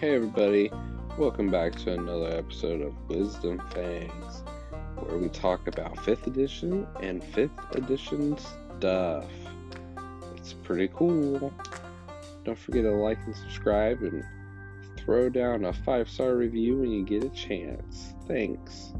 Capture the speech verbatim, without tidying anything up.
Hey everybody, welcome back to another episode of Wisdom Fangs, where we talk about fifth edition and fifth edition stuff. It's pretty cool. Don't forget to like and subscribe and throw down a five star review when you get a chance. Thanks.